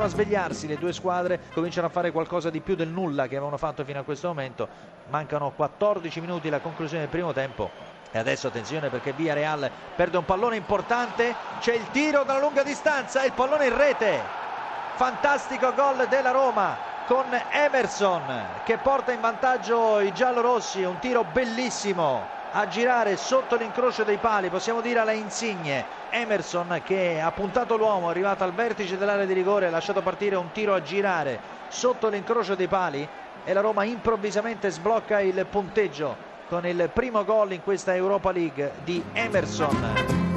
cominciano a svegliarsi le due squadre, cominciano a fare qualcosa di più del nulla che avevano fatto fino a questo momento. Mancano 14 minuti alla conclusione del primo tempo. E adesso attenzione, perché Villarreal perde un pallone importante, c'è il tiro dalla lunga distanza e il pallone in rete. Fantastico gol della Roma con Emerson che porta in vantaggio i giallorossi, un tiro bellissimo a girare sotto l'incrocio dei pali, possiamo dire alla Insigne. Emerson che ha puntato l'uomo, è arrivato al vertice dell'area di rigore, ha lasciato partire un tiro a girare sotto l'incrocio dei pali e la Roma improvvisamente sblocca il punteggio con il primo gol in questa Europa League di Emerson.